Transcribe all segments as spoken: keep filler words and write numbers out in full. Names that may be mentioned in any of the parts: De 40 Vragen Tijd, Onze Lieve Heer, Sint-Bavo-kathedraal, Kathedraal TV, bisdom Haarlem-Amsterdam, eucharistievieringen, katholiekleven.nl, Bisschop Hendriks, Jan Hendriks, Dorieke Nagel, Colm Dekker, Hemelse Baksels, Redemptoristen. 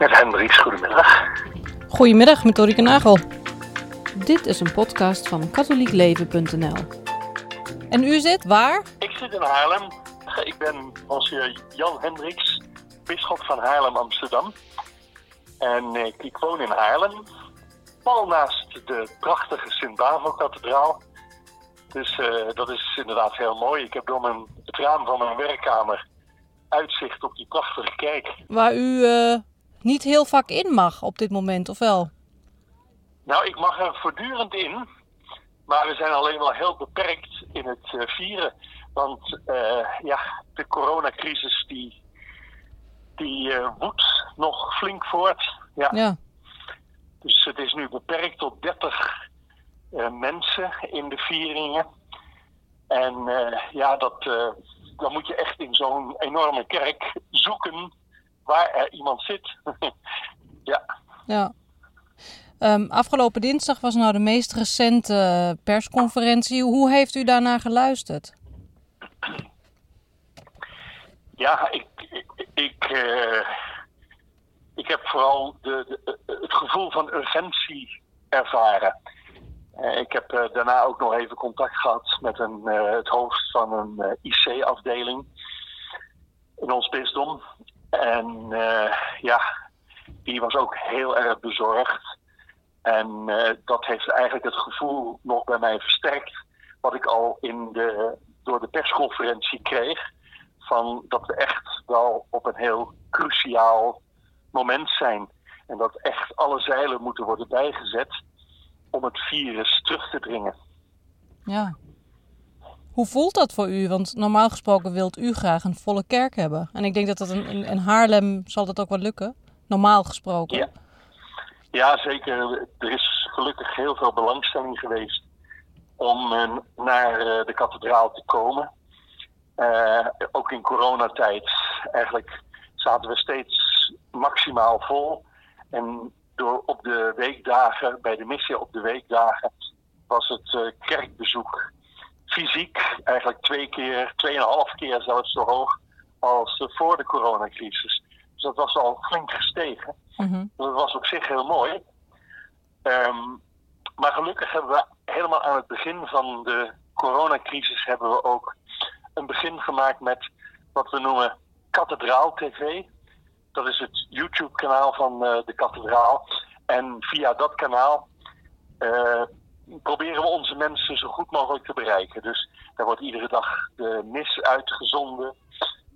Met Hendriks, goedemiddag. Goedemiddag, met Dorieke Nagel. Dit is een podcast van katholiek leven punt n l. En u zit waar? Ik zit in Haarlem. Ik ben monsieur Jan Hendriks, bisschop van Haarlem-Amsterdam. En ik, ik woon in Haarlem, pal naast de prachtige Sint-Bavo-kathedraal. Dus uh, dat is inderdaad heel mooi. Ik heb door mijn, het raam van mijn werkkamer uitzicht op die prachtige kerk. Waar u uh, niet heel vaak in mag op dit moment, of wel? Nou, ik mag er voortdurend in. Maar we zijn alleen maar heel beperkt in het uh, vieren. Want uh, ja, de coronacrisis die, die uh, woedt nog flink voort. Ja. Ja. Dus het is nu beperkt tot dertig uh, mensen in de vieringen. En uh, ja, dat, uh, dan moet je echt in zo'n enorme kerk zoeken waar er iemand zit. Ja. Ja. Um, afgelopen dinsdag was nou de meest recente persconferentie. Hoe heeft u daarnaar geluisterd? Ja, ik, ik, ik, uh, ik heb vooral de, de, het gevoel van urgentie ervaren. Uh, ik heb uh, daarna ook nog even contact gehad met een, uh, het hoofd van een uh, I C-afdeling in ons bisdom. En uh, ja, die was ook heel erg bezorgd. En uh, dat heeft eigenlijk het gevoel nog bij mij versterkt wat ik al in de, door de persconferentie kreeg. Van dat we echt wel op een heel cruciaal moment zijn. En dat echt alle zeilen moeten worden bijgezet om het virus terug te dringen. Ja. Hoe voelt dat voor u? Want normaal gesproken wilt u graag een volle kerk hebben. En ik denk dat dat in, in Haarlem zal dat ook wel lukken. Normaal gesproken. Ja. Ja, zeker. Er is gelukkig heel veel belangstelling geweest om uh, naar uh, de kathedraal te komen. Uh, ook in coronatijd eigenlijk zaten we steeds maximaal vol. En door op de weekdagen, bij de missie op de weekdagen, was het uh, kerkbezoek fysiek eigenlijk twee keer, tweeënhalf keer zelfs zo hoog als uh, voor de coronacrisis. Dus dat was al flink gestegen. Mm-hmm. Dat was op zich heel mooi. Um, maar gelukkig hebben we helemaal aan het begin van de coronacrisis hebben we ook een begin gemaakt met wat we noemen Kathedraal T V. Dat is het YouTube-kanaal van uh, de kathedraal. En via dat kanaal uh, proberen we onze mensen zo goed mogelijk te bereiken. Dus daar wordt iedere dag de mis uitgezonden.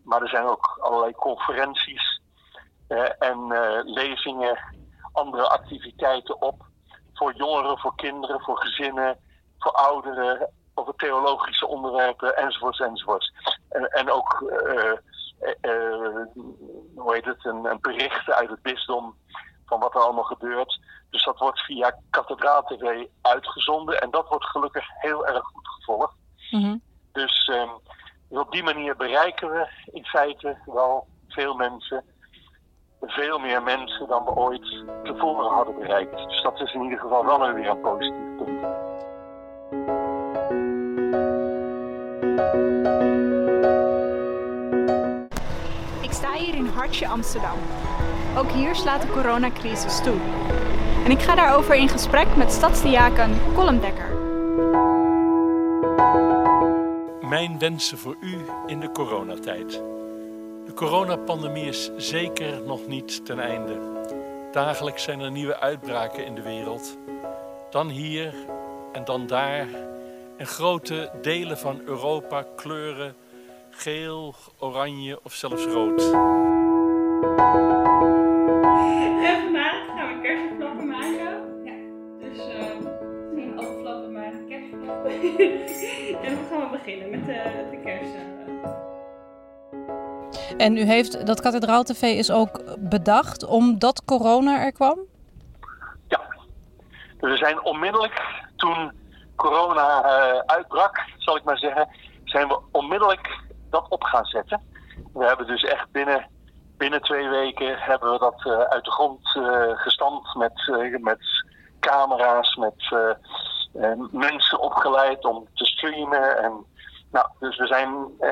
Maar er zijn ook allerlei conferenties uh, en uh, lezingen, andere activiteiten op. Voor jongeren, voor kinderen, voor gezinnen, voor ouderen, over theologische onderwerpen, enzovoorts, enzovoorts. En, en ook, uh, uh, hoe heet het, een, een berichten uit het bisdom van wat er allemaal gebeurt. Dus dat wordt via Kathedraal T V uitgezonden en dat wordt gelukkig heel erg goed gevolgd. Mm-hmm. Dus... Um, Dus op die manier bereiken we in feite wel veel mensen, veel meer mensen dan we ooit tevoren hadden bereikt. Dus dat is in ieder geval wel weer een positief punt. Ik sta hier in hartje Amsterdam. Ook hier slaat de coronacrisis toe. En ik ga daarover in gesprek met stadsdiaken Colm Dekker. Mijn wensen voor u in de coronatijd. De coronapandemie is zeker nog niet ten einde. Dagelijks zijn er nieuwe uitbraken in de wereld. Dan hier en dan daar. En grote delen van Europa kleuren geel, oranje of zelfs rood. En vandaag gaan we kerstverklappen maken. Ja. Dus we doen alle flappen maken, kerstverklappen. En dan gaan we beginnen met de, de kersen. En u heeft, dat Kathedraal T V is ook bedacht omdat corona er kwam? Ja. Dus we zijn onmiddellijk, toen corona uh, uitbrak, zal ik maar zeggen, zijn we onmiddellijk dat op gaan zetten. We hebben dus echt binnen, binnen twee weken hebben we dat uh, uit de grond uh, gestampt met, uh, met camera's, met... Uh, Uh, mensen opgeleid om te streamen. En, nou, dus we zijn, uh,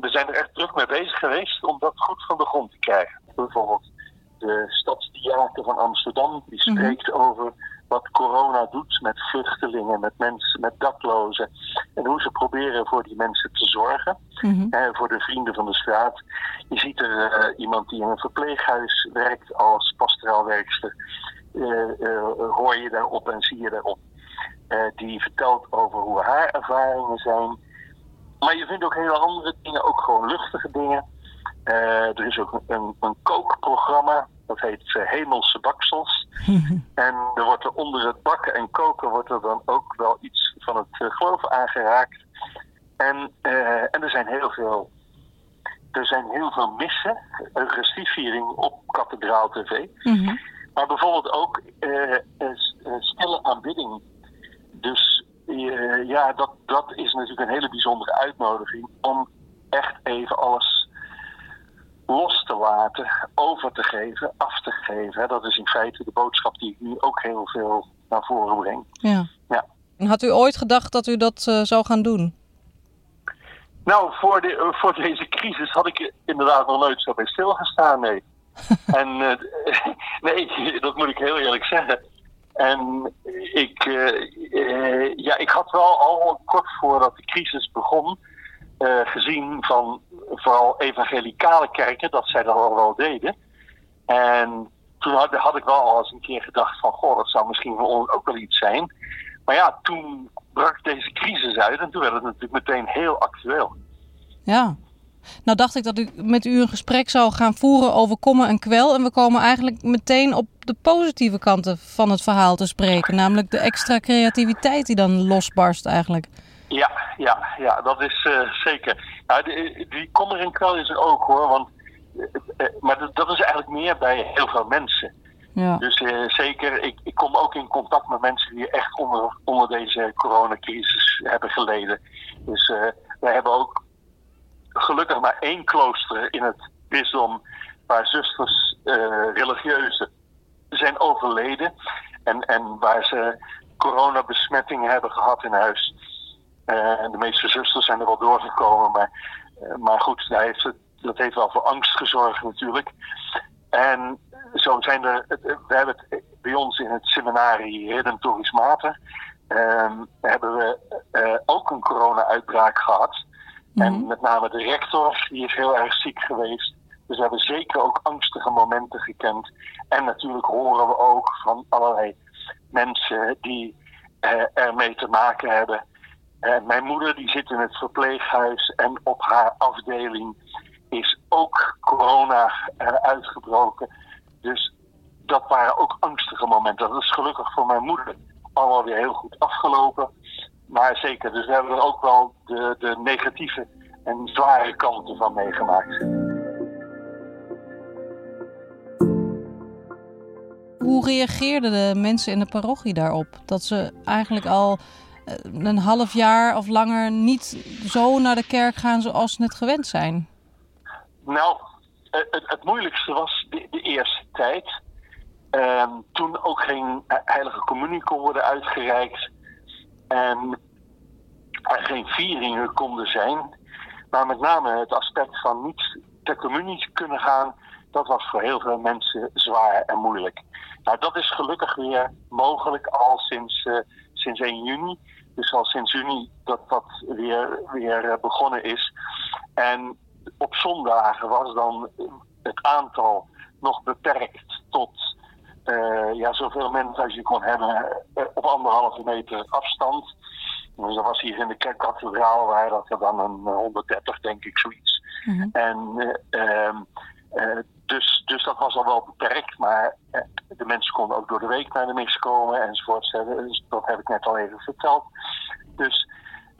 we zijn er echt druk mee bezig geweest om dat goed van de grond te krijgen. Bijvoorbeeld De stadsdiaken van Amsterdam die spreekt mm-hmm. over wat corona doet met vluchtelingen, met mensen, met daklozen. En hoe ze proberen voor die mensen te zorgen. Mm-hmm. Eh, voor de vrienden van de straat. Je ziet er uh, iemand die in een verpleeghuis werkt als pastoraal werkster. Uh, uh, hoor je daarop en zie je daarop. Uh, die vertelt over hoe haar ervaringen zijn. Maar je vindt ook hele andere dingen, ook gewoon luchtige dingen. Uh, er is ook een, een kookprogramma, dat heet uh, Hemelse Baksels. Mm-hmm. En er wordt er onder het bakken en koken wordt er dan ook wel iets van het uh, geloof aangeraakt. En, uh, en er zijn heel veel, er zijn heel veel missen, eucharistieviering op Kathedraal T V. Mm-hmm. Maar bijvoorbeeld ook uh, uh, stille aanbidding. Dus uh, ja, dat, dat is natuurlijk een hele bijzondere uitnodiging om echt even alles los te laten, over te geven, af te geven. Dat is in feite de boodschap die ik nu ook heel veel naar voren breng. Ja. Ja. En had u ooit gedacht dat u dat uh, zou gaan doen? Nou, voor, de, uh, voor deze crisis had ik inderdaad nog nooit zo bij stilgestaan, nee. en, uh, nee, dat moet ik heel eerlijk zeggen. En ik, uh, uh, ja, ik had wel al kort voordat de crisis begon Uh, gezien van vooral evangelicale kerken, dat zij dat al wel deden. En toen had, had ik wel al eens een keer gedacht van, goh, dat zou misschien voor ons ook wel iets zijn. Maar ja, toen brak deze crisis uit en toen werd het natuurlijk meteen heel actueel. Ja, nou dacht ik dat ik met u een gesprek zou gaan voeren over kommer en kwel. En we komen eigenlijk meteen op de positieve kanten van het verhaal te spreken. Namelijk de extra creativiteit die dan losbarst eigenlijk. Ja, ja, ja, dat is uh, zeker. Nou, die, die kommer en kwel is er ook hoor, want, uh, uh, maar dat, dat is eigenlijk meer bij heel veel mensen. Ja. Dus uh, zeker, ik, ik kom ook in contact met mensen die echt onder, onder deze coronacrisis hebben geleden. Dus uh, wij hebben ook gelukkig maar één klooster in het bisdom waar zusters uh, religieuzen zijn overleden en, en waar ze coronabesmettingen hebben gehad in huis. Uh, de meeste zusters zijn er wel doorgekomen, maar, uh, maar goed, dat heeft, dat heeft wel voor angst gezorgd natuurlijk. En zo zijn er, we hebben het bij ons in het seminarie Redemptoristen uh, hebben we uh, ook een corona-uitbraak gehad. Mm-hmm. En met name de rector, die is heel erg ziek geweest. Dus we hebben zeker ook angstige momenten gekend. En natuurlijk horen we ook van allerlei mensen die uh, ermee te maken hebben. En mijn moeder die zit in het verpleeghuis en op haar afdeling is ook corona uh, uitgebroken. Dus dat waren ook angstige momenten. Dat is gelukkig voor mijn moeder allemaal weer heel goed afgelopen. Maar zeker, dus we hebben er ook wel de, de negatieve en zware kanten van meegemaakt. Hoe reageerden de mensen in de parochie daarop? Dat ze eigenlijk al een half jaar of langer niet zo naar de kerk gaan zoals ze het gewend zijn? Nou, het, het moeilijkste was de, de eerste tijd. Uh, toen ook geen heilige communie kon worden uitgereikt. En er geen vieringen konden zijn. Maar met name het aspect van niet ter communie kunnen gaan, dat was voor heel veel mensen zwaar en moeilijk. Nou, dat is gelukkig weer mogelijk al sinds Uh, Sinds één juni, dus al sinds juni dat dat weer, weer begonnen is. En op zondagen was dan het aantal nog beperkt tot uh, ja, zoveel mensen als je kon hebben op anderhalve meter afstand. Dus dat was hier in de kathedraal waar dat er dan een honderddertig, denk ik, zoiets. Mm-hmm. En uh, uh, dus, dus dat was al wel beperkt, maar de mensen konden ook door de week naar de mis komen enzovoort. Dus dat heb ik net al even verteld. Dus,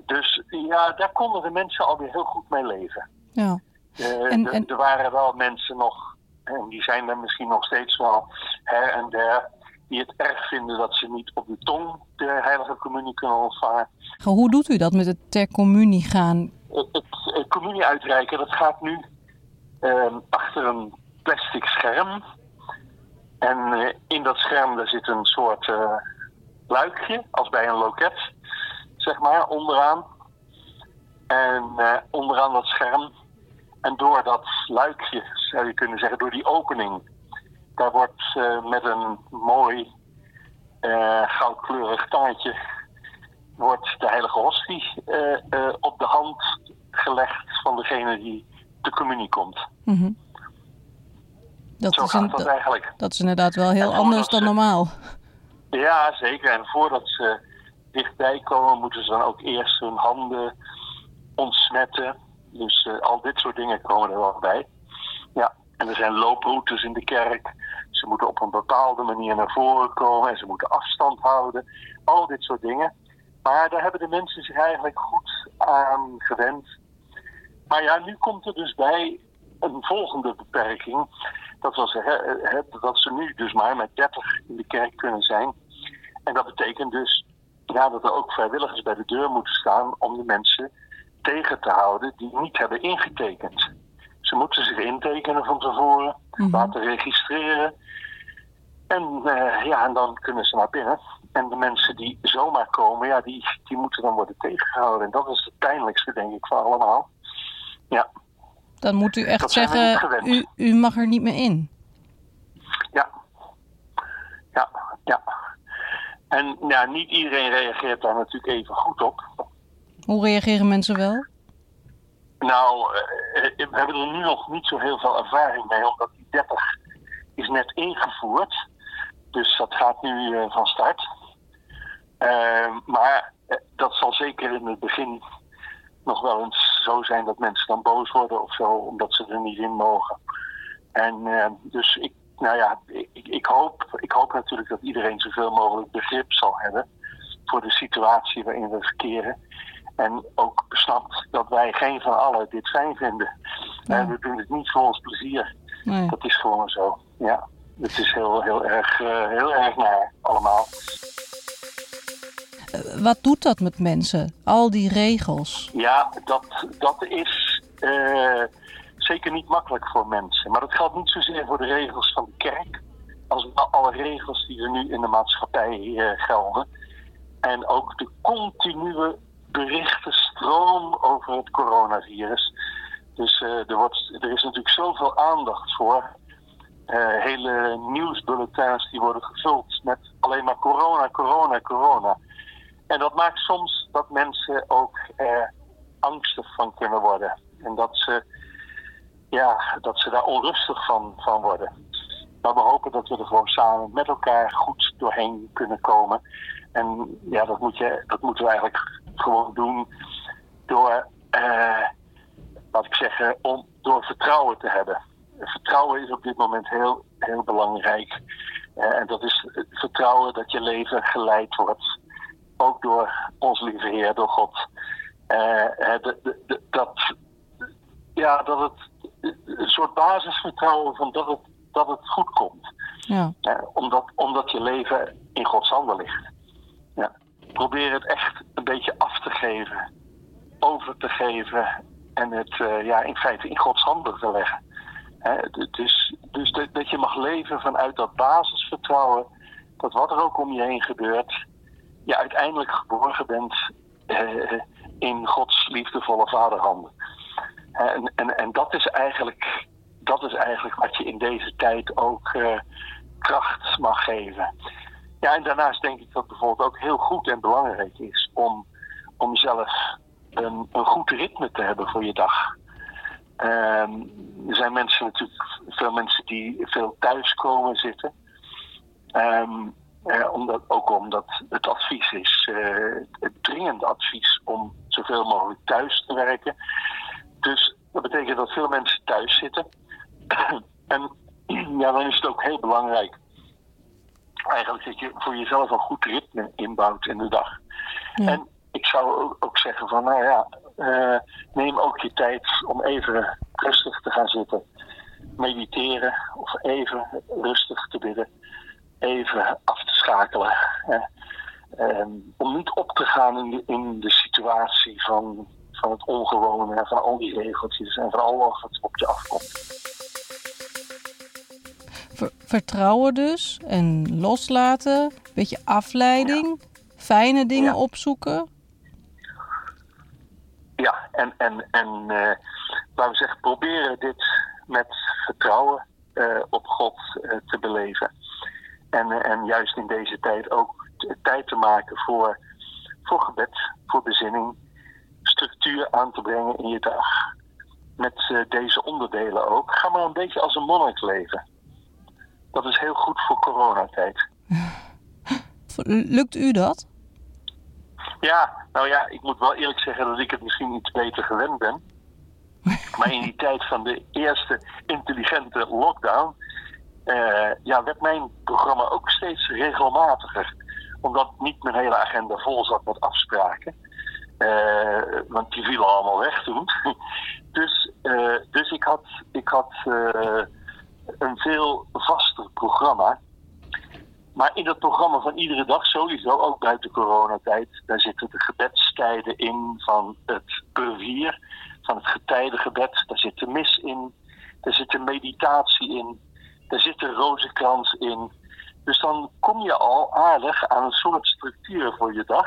dus ja, daar konden de mensen alweer heel goed mee leven. Ja. Uh, en, de, en... Er waren wel mensen nog, en die zijn er misschien nog steeds wel her en der, die het erg vinden dat ze niet op de tong de heilige communie kunnen ontvangen. Hoe doet u dat met het ter communie gaan? Het, het, het communie uitreiken, dat gaat nu uh, achter een plastic scherm. En uh, in dat scherm daar zit een soort uh, luikje, als bij een loket, zeg maar, onderaan. En uh, onderaan dat scherm. En door dat luikje, zou je kunnen zeggen, door die opening, Daar wordt uh, met een mooi uh, goudkleurig tangetje wordt de heilige hostie uh, uh, op de hand gelegd van degene die de communie komt. Mm-hmm. Dat Zo is gaat dat eigenlijk. Dat is inderdaad wel heel anders dan ze, normaal. Ja, zeker. En voordat ze dichtbij komen, moeten ze dan ook eerst hun handen ontsmetten. Dus uh, al dit soort dingen komen er wel bij. Ja, en er zijn looproutes in de kerk. Ze moeten op een bepaalde manier naar voren komen en ze moeten afstand houden. Al dit soort dingen. Maar daar hebben de mensen zich eigenlijk goed aan gewend. Maar ja, nu komt er dus bij een volgende beperking. Dat, was, he, he, dat ze nu dus maar met dertig in de kerk kunnen zijn. En dat betekent dus ja, dat er ook vrijwilligers bij de deur moeten staan om de mensen tegen te houden die niet hebben ingetekend. Ze moeten zich intekenen van tevoren, mm-hmm. laten registreren. En, uh, ja, en dan kunnen ze naar binnen. En de mensen die zomaar komen, ja, die, die moeten dan worden tegengehouden. En dat is het pijnlijkste, denk ik, van allemaal. Ja. Dan moet u echt dat zeggen, u, u mag er niet meer in. Ja. Ja, ja. En ja, niet iedereen reageert daar natuurlijk even goed op. Hoe reageren mensen wel? Nou, we hebben er nu nog niet zo heel veel ervaring mee, omdat die dertig is net ingevoerd. Dus dat gaat nu van start. Uh, maar dat zal zeker in het begin nog wel eens zo zijn dat mensen dan boos worden of zo, omdat ze er niet in mogen. En uh, dus ik, nou ja, ik, ik, hoop, ik hoop natuurlijk dat iedereen zoveel mogelijk begrip zal hebben voor de situatie waarin we verkeren. En ook snapt dat wij geen van allen dit fijn vinden. Nee. En we doen het niet voor ons plezier. Nee. Dat is gewoon zo. Ja, het is heel, heel erg, uh, heel erg naar allemaal. Wat doet dat met mensen? Al die regels. Ja, dat, dat is uh, zeker niet makkelijk voor mensen. Maar dat geldt niet zozeer voor de regels van de kerk, als alle regels die er nu in de maatschappij uh, gelden. En ook de continue berichtenstroom over het coronavirus. Dus uh, er, wordt, er is natuurlijk zoveel aandacht voor. Uh, hele nieuwsbulletins die worden gevuld met alleen maar corona, corona, corona. En dat maakt soms dat mensen ook eh, angstig van kunnen worden. En dat ze, ja, dat ze daar onrustig van, van worden. Maar we hopen dat we er gewoon samen met elkaar goed doorheen kunnen komen. En ja, dat, moet je, dat moeten we eigenlijk gewoon doen door, eh, laat ik zeggen, om, door vertrouwen te hebben. Vertrouwen is op dit moment heel, heel belangrijk. Eh, en dat is vertrouwen dat je leven geleid wordt. Ook door Onze Lieve Heer, door God. Uh, de, de, de, dat, ja, dat het een soort basisvertrouwen van dat het, dat het goed komt. Ja. Uh, omdat, omdat je leven in Gods handen ligt. Ja. Probeer het echt een beetje af te geven, over te geven en het uh, ja, in feite in Gods handen te leggen. Uh, dus dus dat, dat je mag leven vanuit dat basisvertrouwen, dat wat er ook om je heen gebeurt, je ja, uiteindelijk geborgen bent eh, in Gods liefdevolle vaderhanden. En, en, en dat, is eigenlijk, dat is eigenlijk wat je in deze tijd ook eh, kracht mag geven. Ja, en daarnaast denk ik dat bijvoorbeeld ook heel goed en belangrijk is om, om zelf een, een goed ritme te hebben voor je dag. Um, er zijn mensen natuurlijk, veel mensen die veel thuis komen zitten. Um, Eh, omdat, ook omdat het advies is, eh, het dringend advies om zoveel mogelijk thuis te werken. Dus dat betekent dat veel mensen thuis zitten. En ja, dan is het ook heel belangrijk eigenlijk dat je voor jezelf een goed ritme inbouwt in de dag. Ja. En ik zou ook zeggen van, nou ja, eh, neem ook je tijd om even rustig te gaan zitten. Mediteren of even rustig te bidden. Even af te schakelen. Eh, eh, om niet op te gaan in de, in de situatie van, van het ongewone, van al die regeltjes en van alles wat op je afkomt. Ver, vertrouwen dus en loslaten, een beetje afleiding, ja. Fijne dingen ja. opzoeken. Ja, en, en, en uh, laten we zeggen, proberen dit met vertrouwen uh, op God uh, te beleven. juist in deze tijd ook tijd te maken voor, voor gebed, voor bezinning, structuur aan te brengen in je dag. Met uh, deze onderdelen ook. Ga maar een beetje als een monnik leven. Dat is heel goed voor coronatijd. Lukt u dat? Ja, nou ja, ik moet wel eerlijk zeggen dat ik het misschien iets beter gewend ben. Maar in die tijd van de eerste intelligente lockdown... Uh, ja, werd mijn programma ook steeds regelmatiger. Omdat niet mijn hele agenda vol zat met afspraken. Uh, want die vielen allemaal weg toen. Dus, uh, dus ik had, ik had uh, een veel vaster programma. Maar in dat programma van iedere dag sowieso, ook buiten coronatijd... daar zitten de gebedstijden in van het brevier, van het getijdengebed. Daar zit de mis in, daar zit de meditatie in, daar zit de rozenkrans in. Dus dan kom je al aardig aan een soort structuur voor je dag.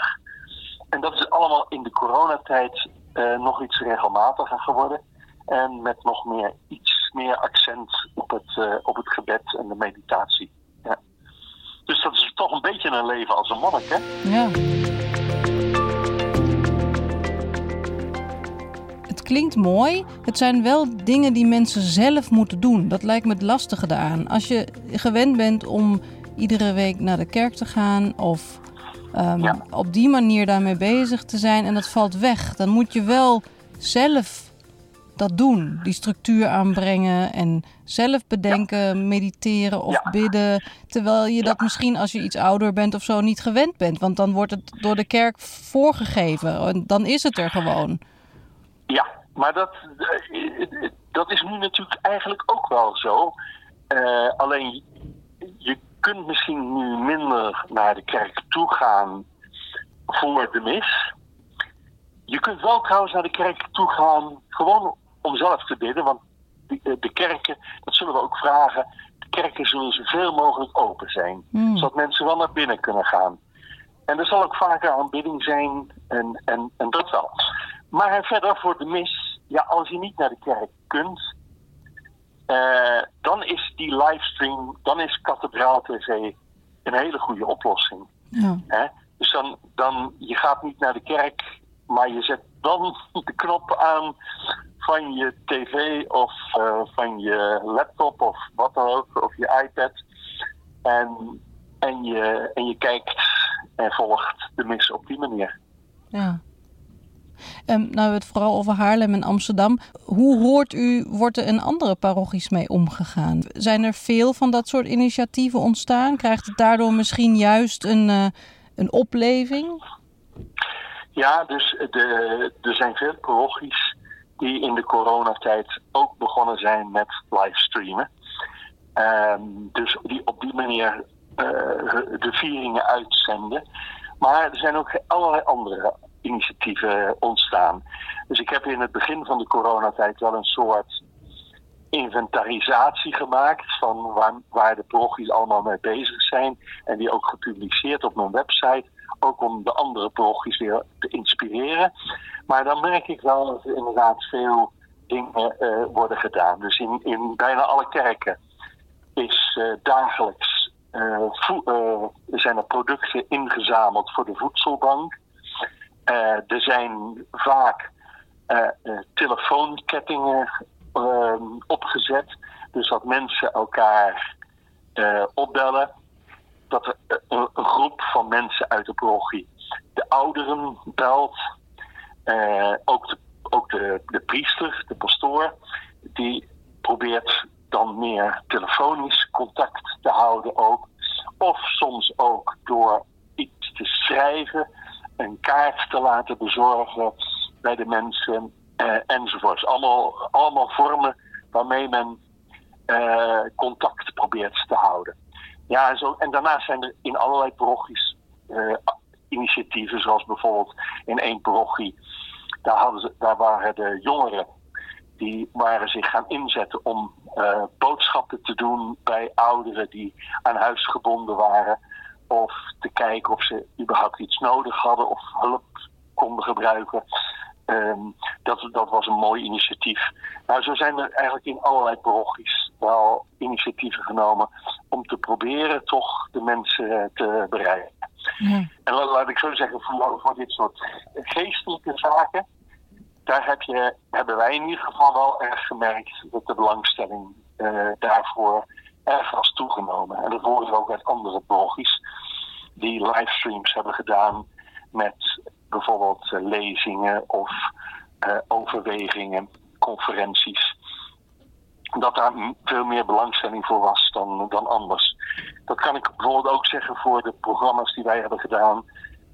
En dat is allemaal in de coronatijd uh, nog iets regelmatiger geworden. En met nog meer, iets meer accent op het, uh, op het gebed en de meditatie. Ja. Dus dat is toch een beetje een leven als een monnik, hè? Ja. Het klinkt mooi. Het zijn wel dingen die mensen zelf moeten doen. Dat lijkt me het lastige daaraan. Als je gewend bent om iedere week naar de kerk te gaan... of um, ja. op die manier daarmee bezig te zijn en dat valt weg... dan moet je wel zelf dat doen. Die structuur aanbrengen en zelf bedenken, ja. mediteren of ja. bidden. Terwijl je dat ja. misschien als je iets ouder bent of zo niet gewend bent. Want dan wordt het door de kerk voorgegeven. En dan is het er gewoon. Ja, maar dat, dat is nu natuurlijk eigenlijk ook wel zo. Uh, alleen je kunt misschien nu minder naar de kerk toe gaan voor de mis. Je kunt wel trouwens naar de kerk toe gaan gewoon om zelf te bidden. Want de, de kerken, dat zullen we ook vragen, de kerken zullen zoveel mogelijk open zijn. Mm. Zodat mensen wel naar binnen kunnen gaan. En er zal ook vaker aanbidding zijn en, en, en dat wel. Maar verder voor de mis, ja, als je niet naar de kerk kunt, uh, dan is die livestream, dan is Kathedraal T V een hele goede oplossing. Mm. Hè? Dus dan, dan, je gaat niet naar de kerk... maar je zet dan de knop aan van je tv of uh, van je laptop of wat dan ook, of je iPad. En, en, je, en je kijkt en volgt de mis op die manier. Ja. Um, nou, we hebben het vooral over Haarlem en Amsterdam. Hoe hoort u, wordt er in andere parochies mee omgegaan? Zijn er veel van dat soort initiatieven ontstaan? Krijgt het daardoor misschien juist een, uh, een opleving? Ja, dus de, er zijn veel parochies die in de coronatijd ook begonnen zijn met livestreamen. Um, dus die op die manier uh, de vieringen uitzenden. Maar er zijn ook allerlei andere initiatieven ontstaan. Dus ik heb in het begin van de coronatijd wel een soort inventarisatie gemaakt van waar, waar de parochies allemaal mee bezig zijn. En die ook gepubliceerd op mijn website. Ook om de andere parochies weer te inspireren. Maar dan merk ik wel dat er inderdaad veel dingen uh, worden gedaan. Dus in, in bijna alle kerken is uh, dagelijks uh, vo- uh, zijn er producten ingezameld voor de voedselbank. Uh, er zijn vaak uh, uh, telefoonkettingen uh, opgezet. Dus dat mensen elkaar uh, opbellen. Dat er een groep van mensen uit de parochie de ouderen belt. Eh, ook de, ook de, de priester, de pastoor, die probeert dan meer telefonisch contact te houden ook. Of soms ook door iets te schrijven, een kaart te laten bezorgen bij de mensen eh, enzovoorts. Allemaal, allemaal vormen waarmee men eh, contact probeert te houden. Ja, zo, en daarnaast zijn er in allerlei parochies uh, initiatieven, zoals bijvoorbeeld in één parochie. Daar, hadden ze, daar waren de jongeren, die waren zich gaan inzetten om uh, boodschappen te doen bij ouderen die aan huis gebonden waren. Of te kijken of ze überhaupt iets nodig hadden of hulp konden gebruiken. Um, dat, dat was een mooi initiatief. Nou, zo zijn er eigenlijk in allerlei parochies wel initiatieven genomen om te proberen toch de mensen te bereiken. Ja. En laat ik zo zeggen, voor, voor dit soort geestelijke zaken, daar heb je, hebben wij in ieder geval wel erg gemerkt dat de belangstelling uh, daarvoor erg was toegenomen. En dat horen we ook uit andere blogs die livestreams hebben gedaan met bijvoorbeeld uh, lezingen of uh, overwegingen, conferenties. Dat daar veel meer belangstelling voor was dan, dan anders. Dat kan ik bijvoorbeeld ook zeggen voor de programma's die wij hebben gedaan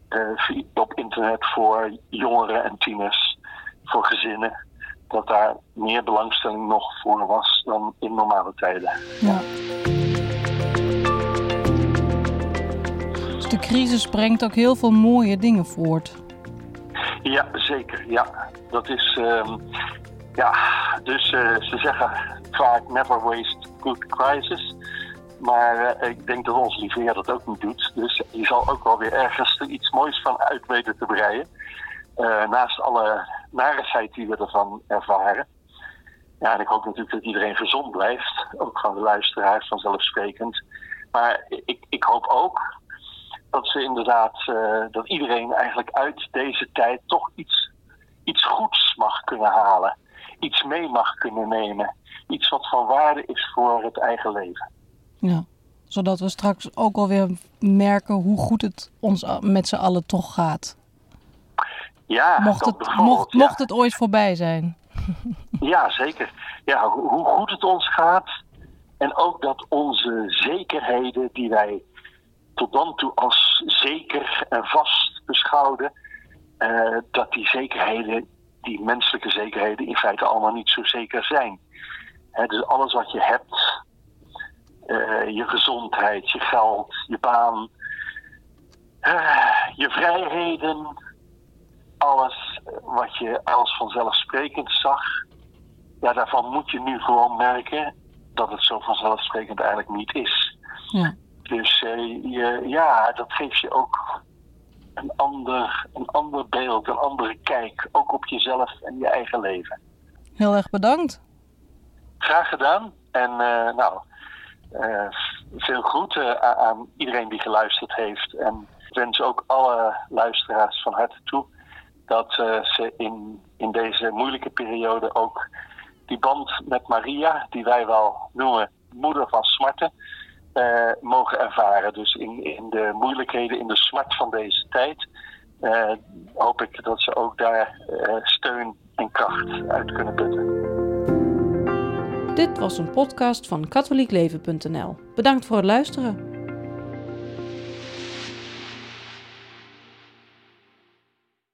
uh, op internet voor jongeren en tieners, voor gezinnen. Dat daar meer belangstelling nog voor was dan in normale tijden. Ja. Dus de crisis brengt ook heel veel mooie dingen voort. Ja, zeker. Ja, dat is... Um, ja, dus uh, ze zeggen vaak never waste good crisis. Maar uh, ik denk dat Onze Lieve Heer dat ook niet doet. Dus je zal ook wel weer ergens er iets moois van uit weten te breien. Uh, naast alle narigheid die we ervan ervaren. Ja, en ik hoop natuurlijk dat iedereen gezond blijft. Ook van de luisteraars vanzelfsprekend. Maar ik, ik hoop ook dat ze inderdaad, uh, dat iedereen eigenlijk uit deze tijd toch iets, iets goeds mag kunnen halen. Iets mee mag kunnen nemen. Iets wat van waarde is voor het eigen leven. Ja, zodat we straks ook alweer merken hoe goed het ons met z'n allen toch gaat. Ja, mocht, het, mocht, ja. mocht het ooit voorbij zijn. Ja, zeker. Ja, hoe goed het ons gaat. En ook dat onze zekerheden die wij tot dan toe als zeker en vast beschouwden, Uh, dat die zekerheden, die menselijke zekerheden, in feite allemaal niet zo zeker zijn. He, dus alles wat je hebt, uh, je gezondheid, je geld, je baan, uh, je vrijheden, alles wat je als vanzelfsprekend zag, ja, daarvan moet je nu gewoon merken dat het zo vanzelfsprekend eigenlijk niet is. Ja. Dus uh, je, ja, dat geeft je ook een ander, een ander beeld, een andere kijk, ook op jezelf en je eigen leven. Heel erg bedankt. Graag gedaan. En uh, nou, uh, veel groeten aan iedereen die geluisterd heeft. En ik wens ook alle luisteraars van harte toe dat uh, ze in, in deze moeilijke periode ook die band met Maria, die wij wel noemen moeder van smarten, Uh, mogen ervaren. Dus in, in de moeilijkheden, in de smart van deze tijd, Uh, hoop ik dat ze ook daar uh, steun en kracht uit kunnen putten. Dit was een podcast van katholiek leven punt n l. Bedankt voor het luisteren.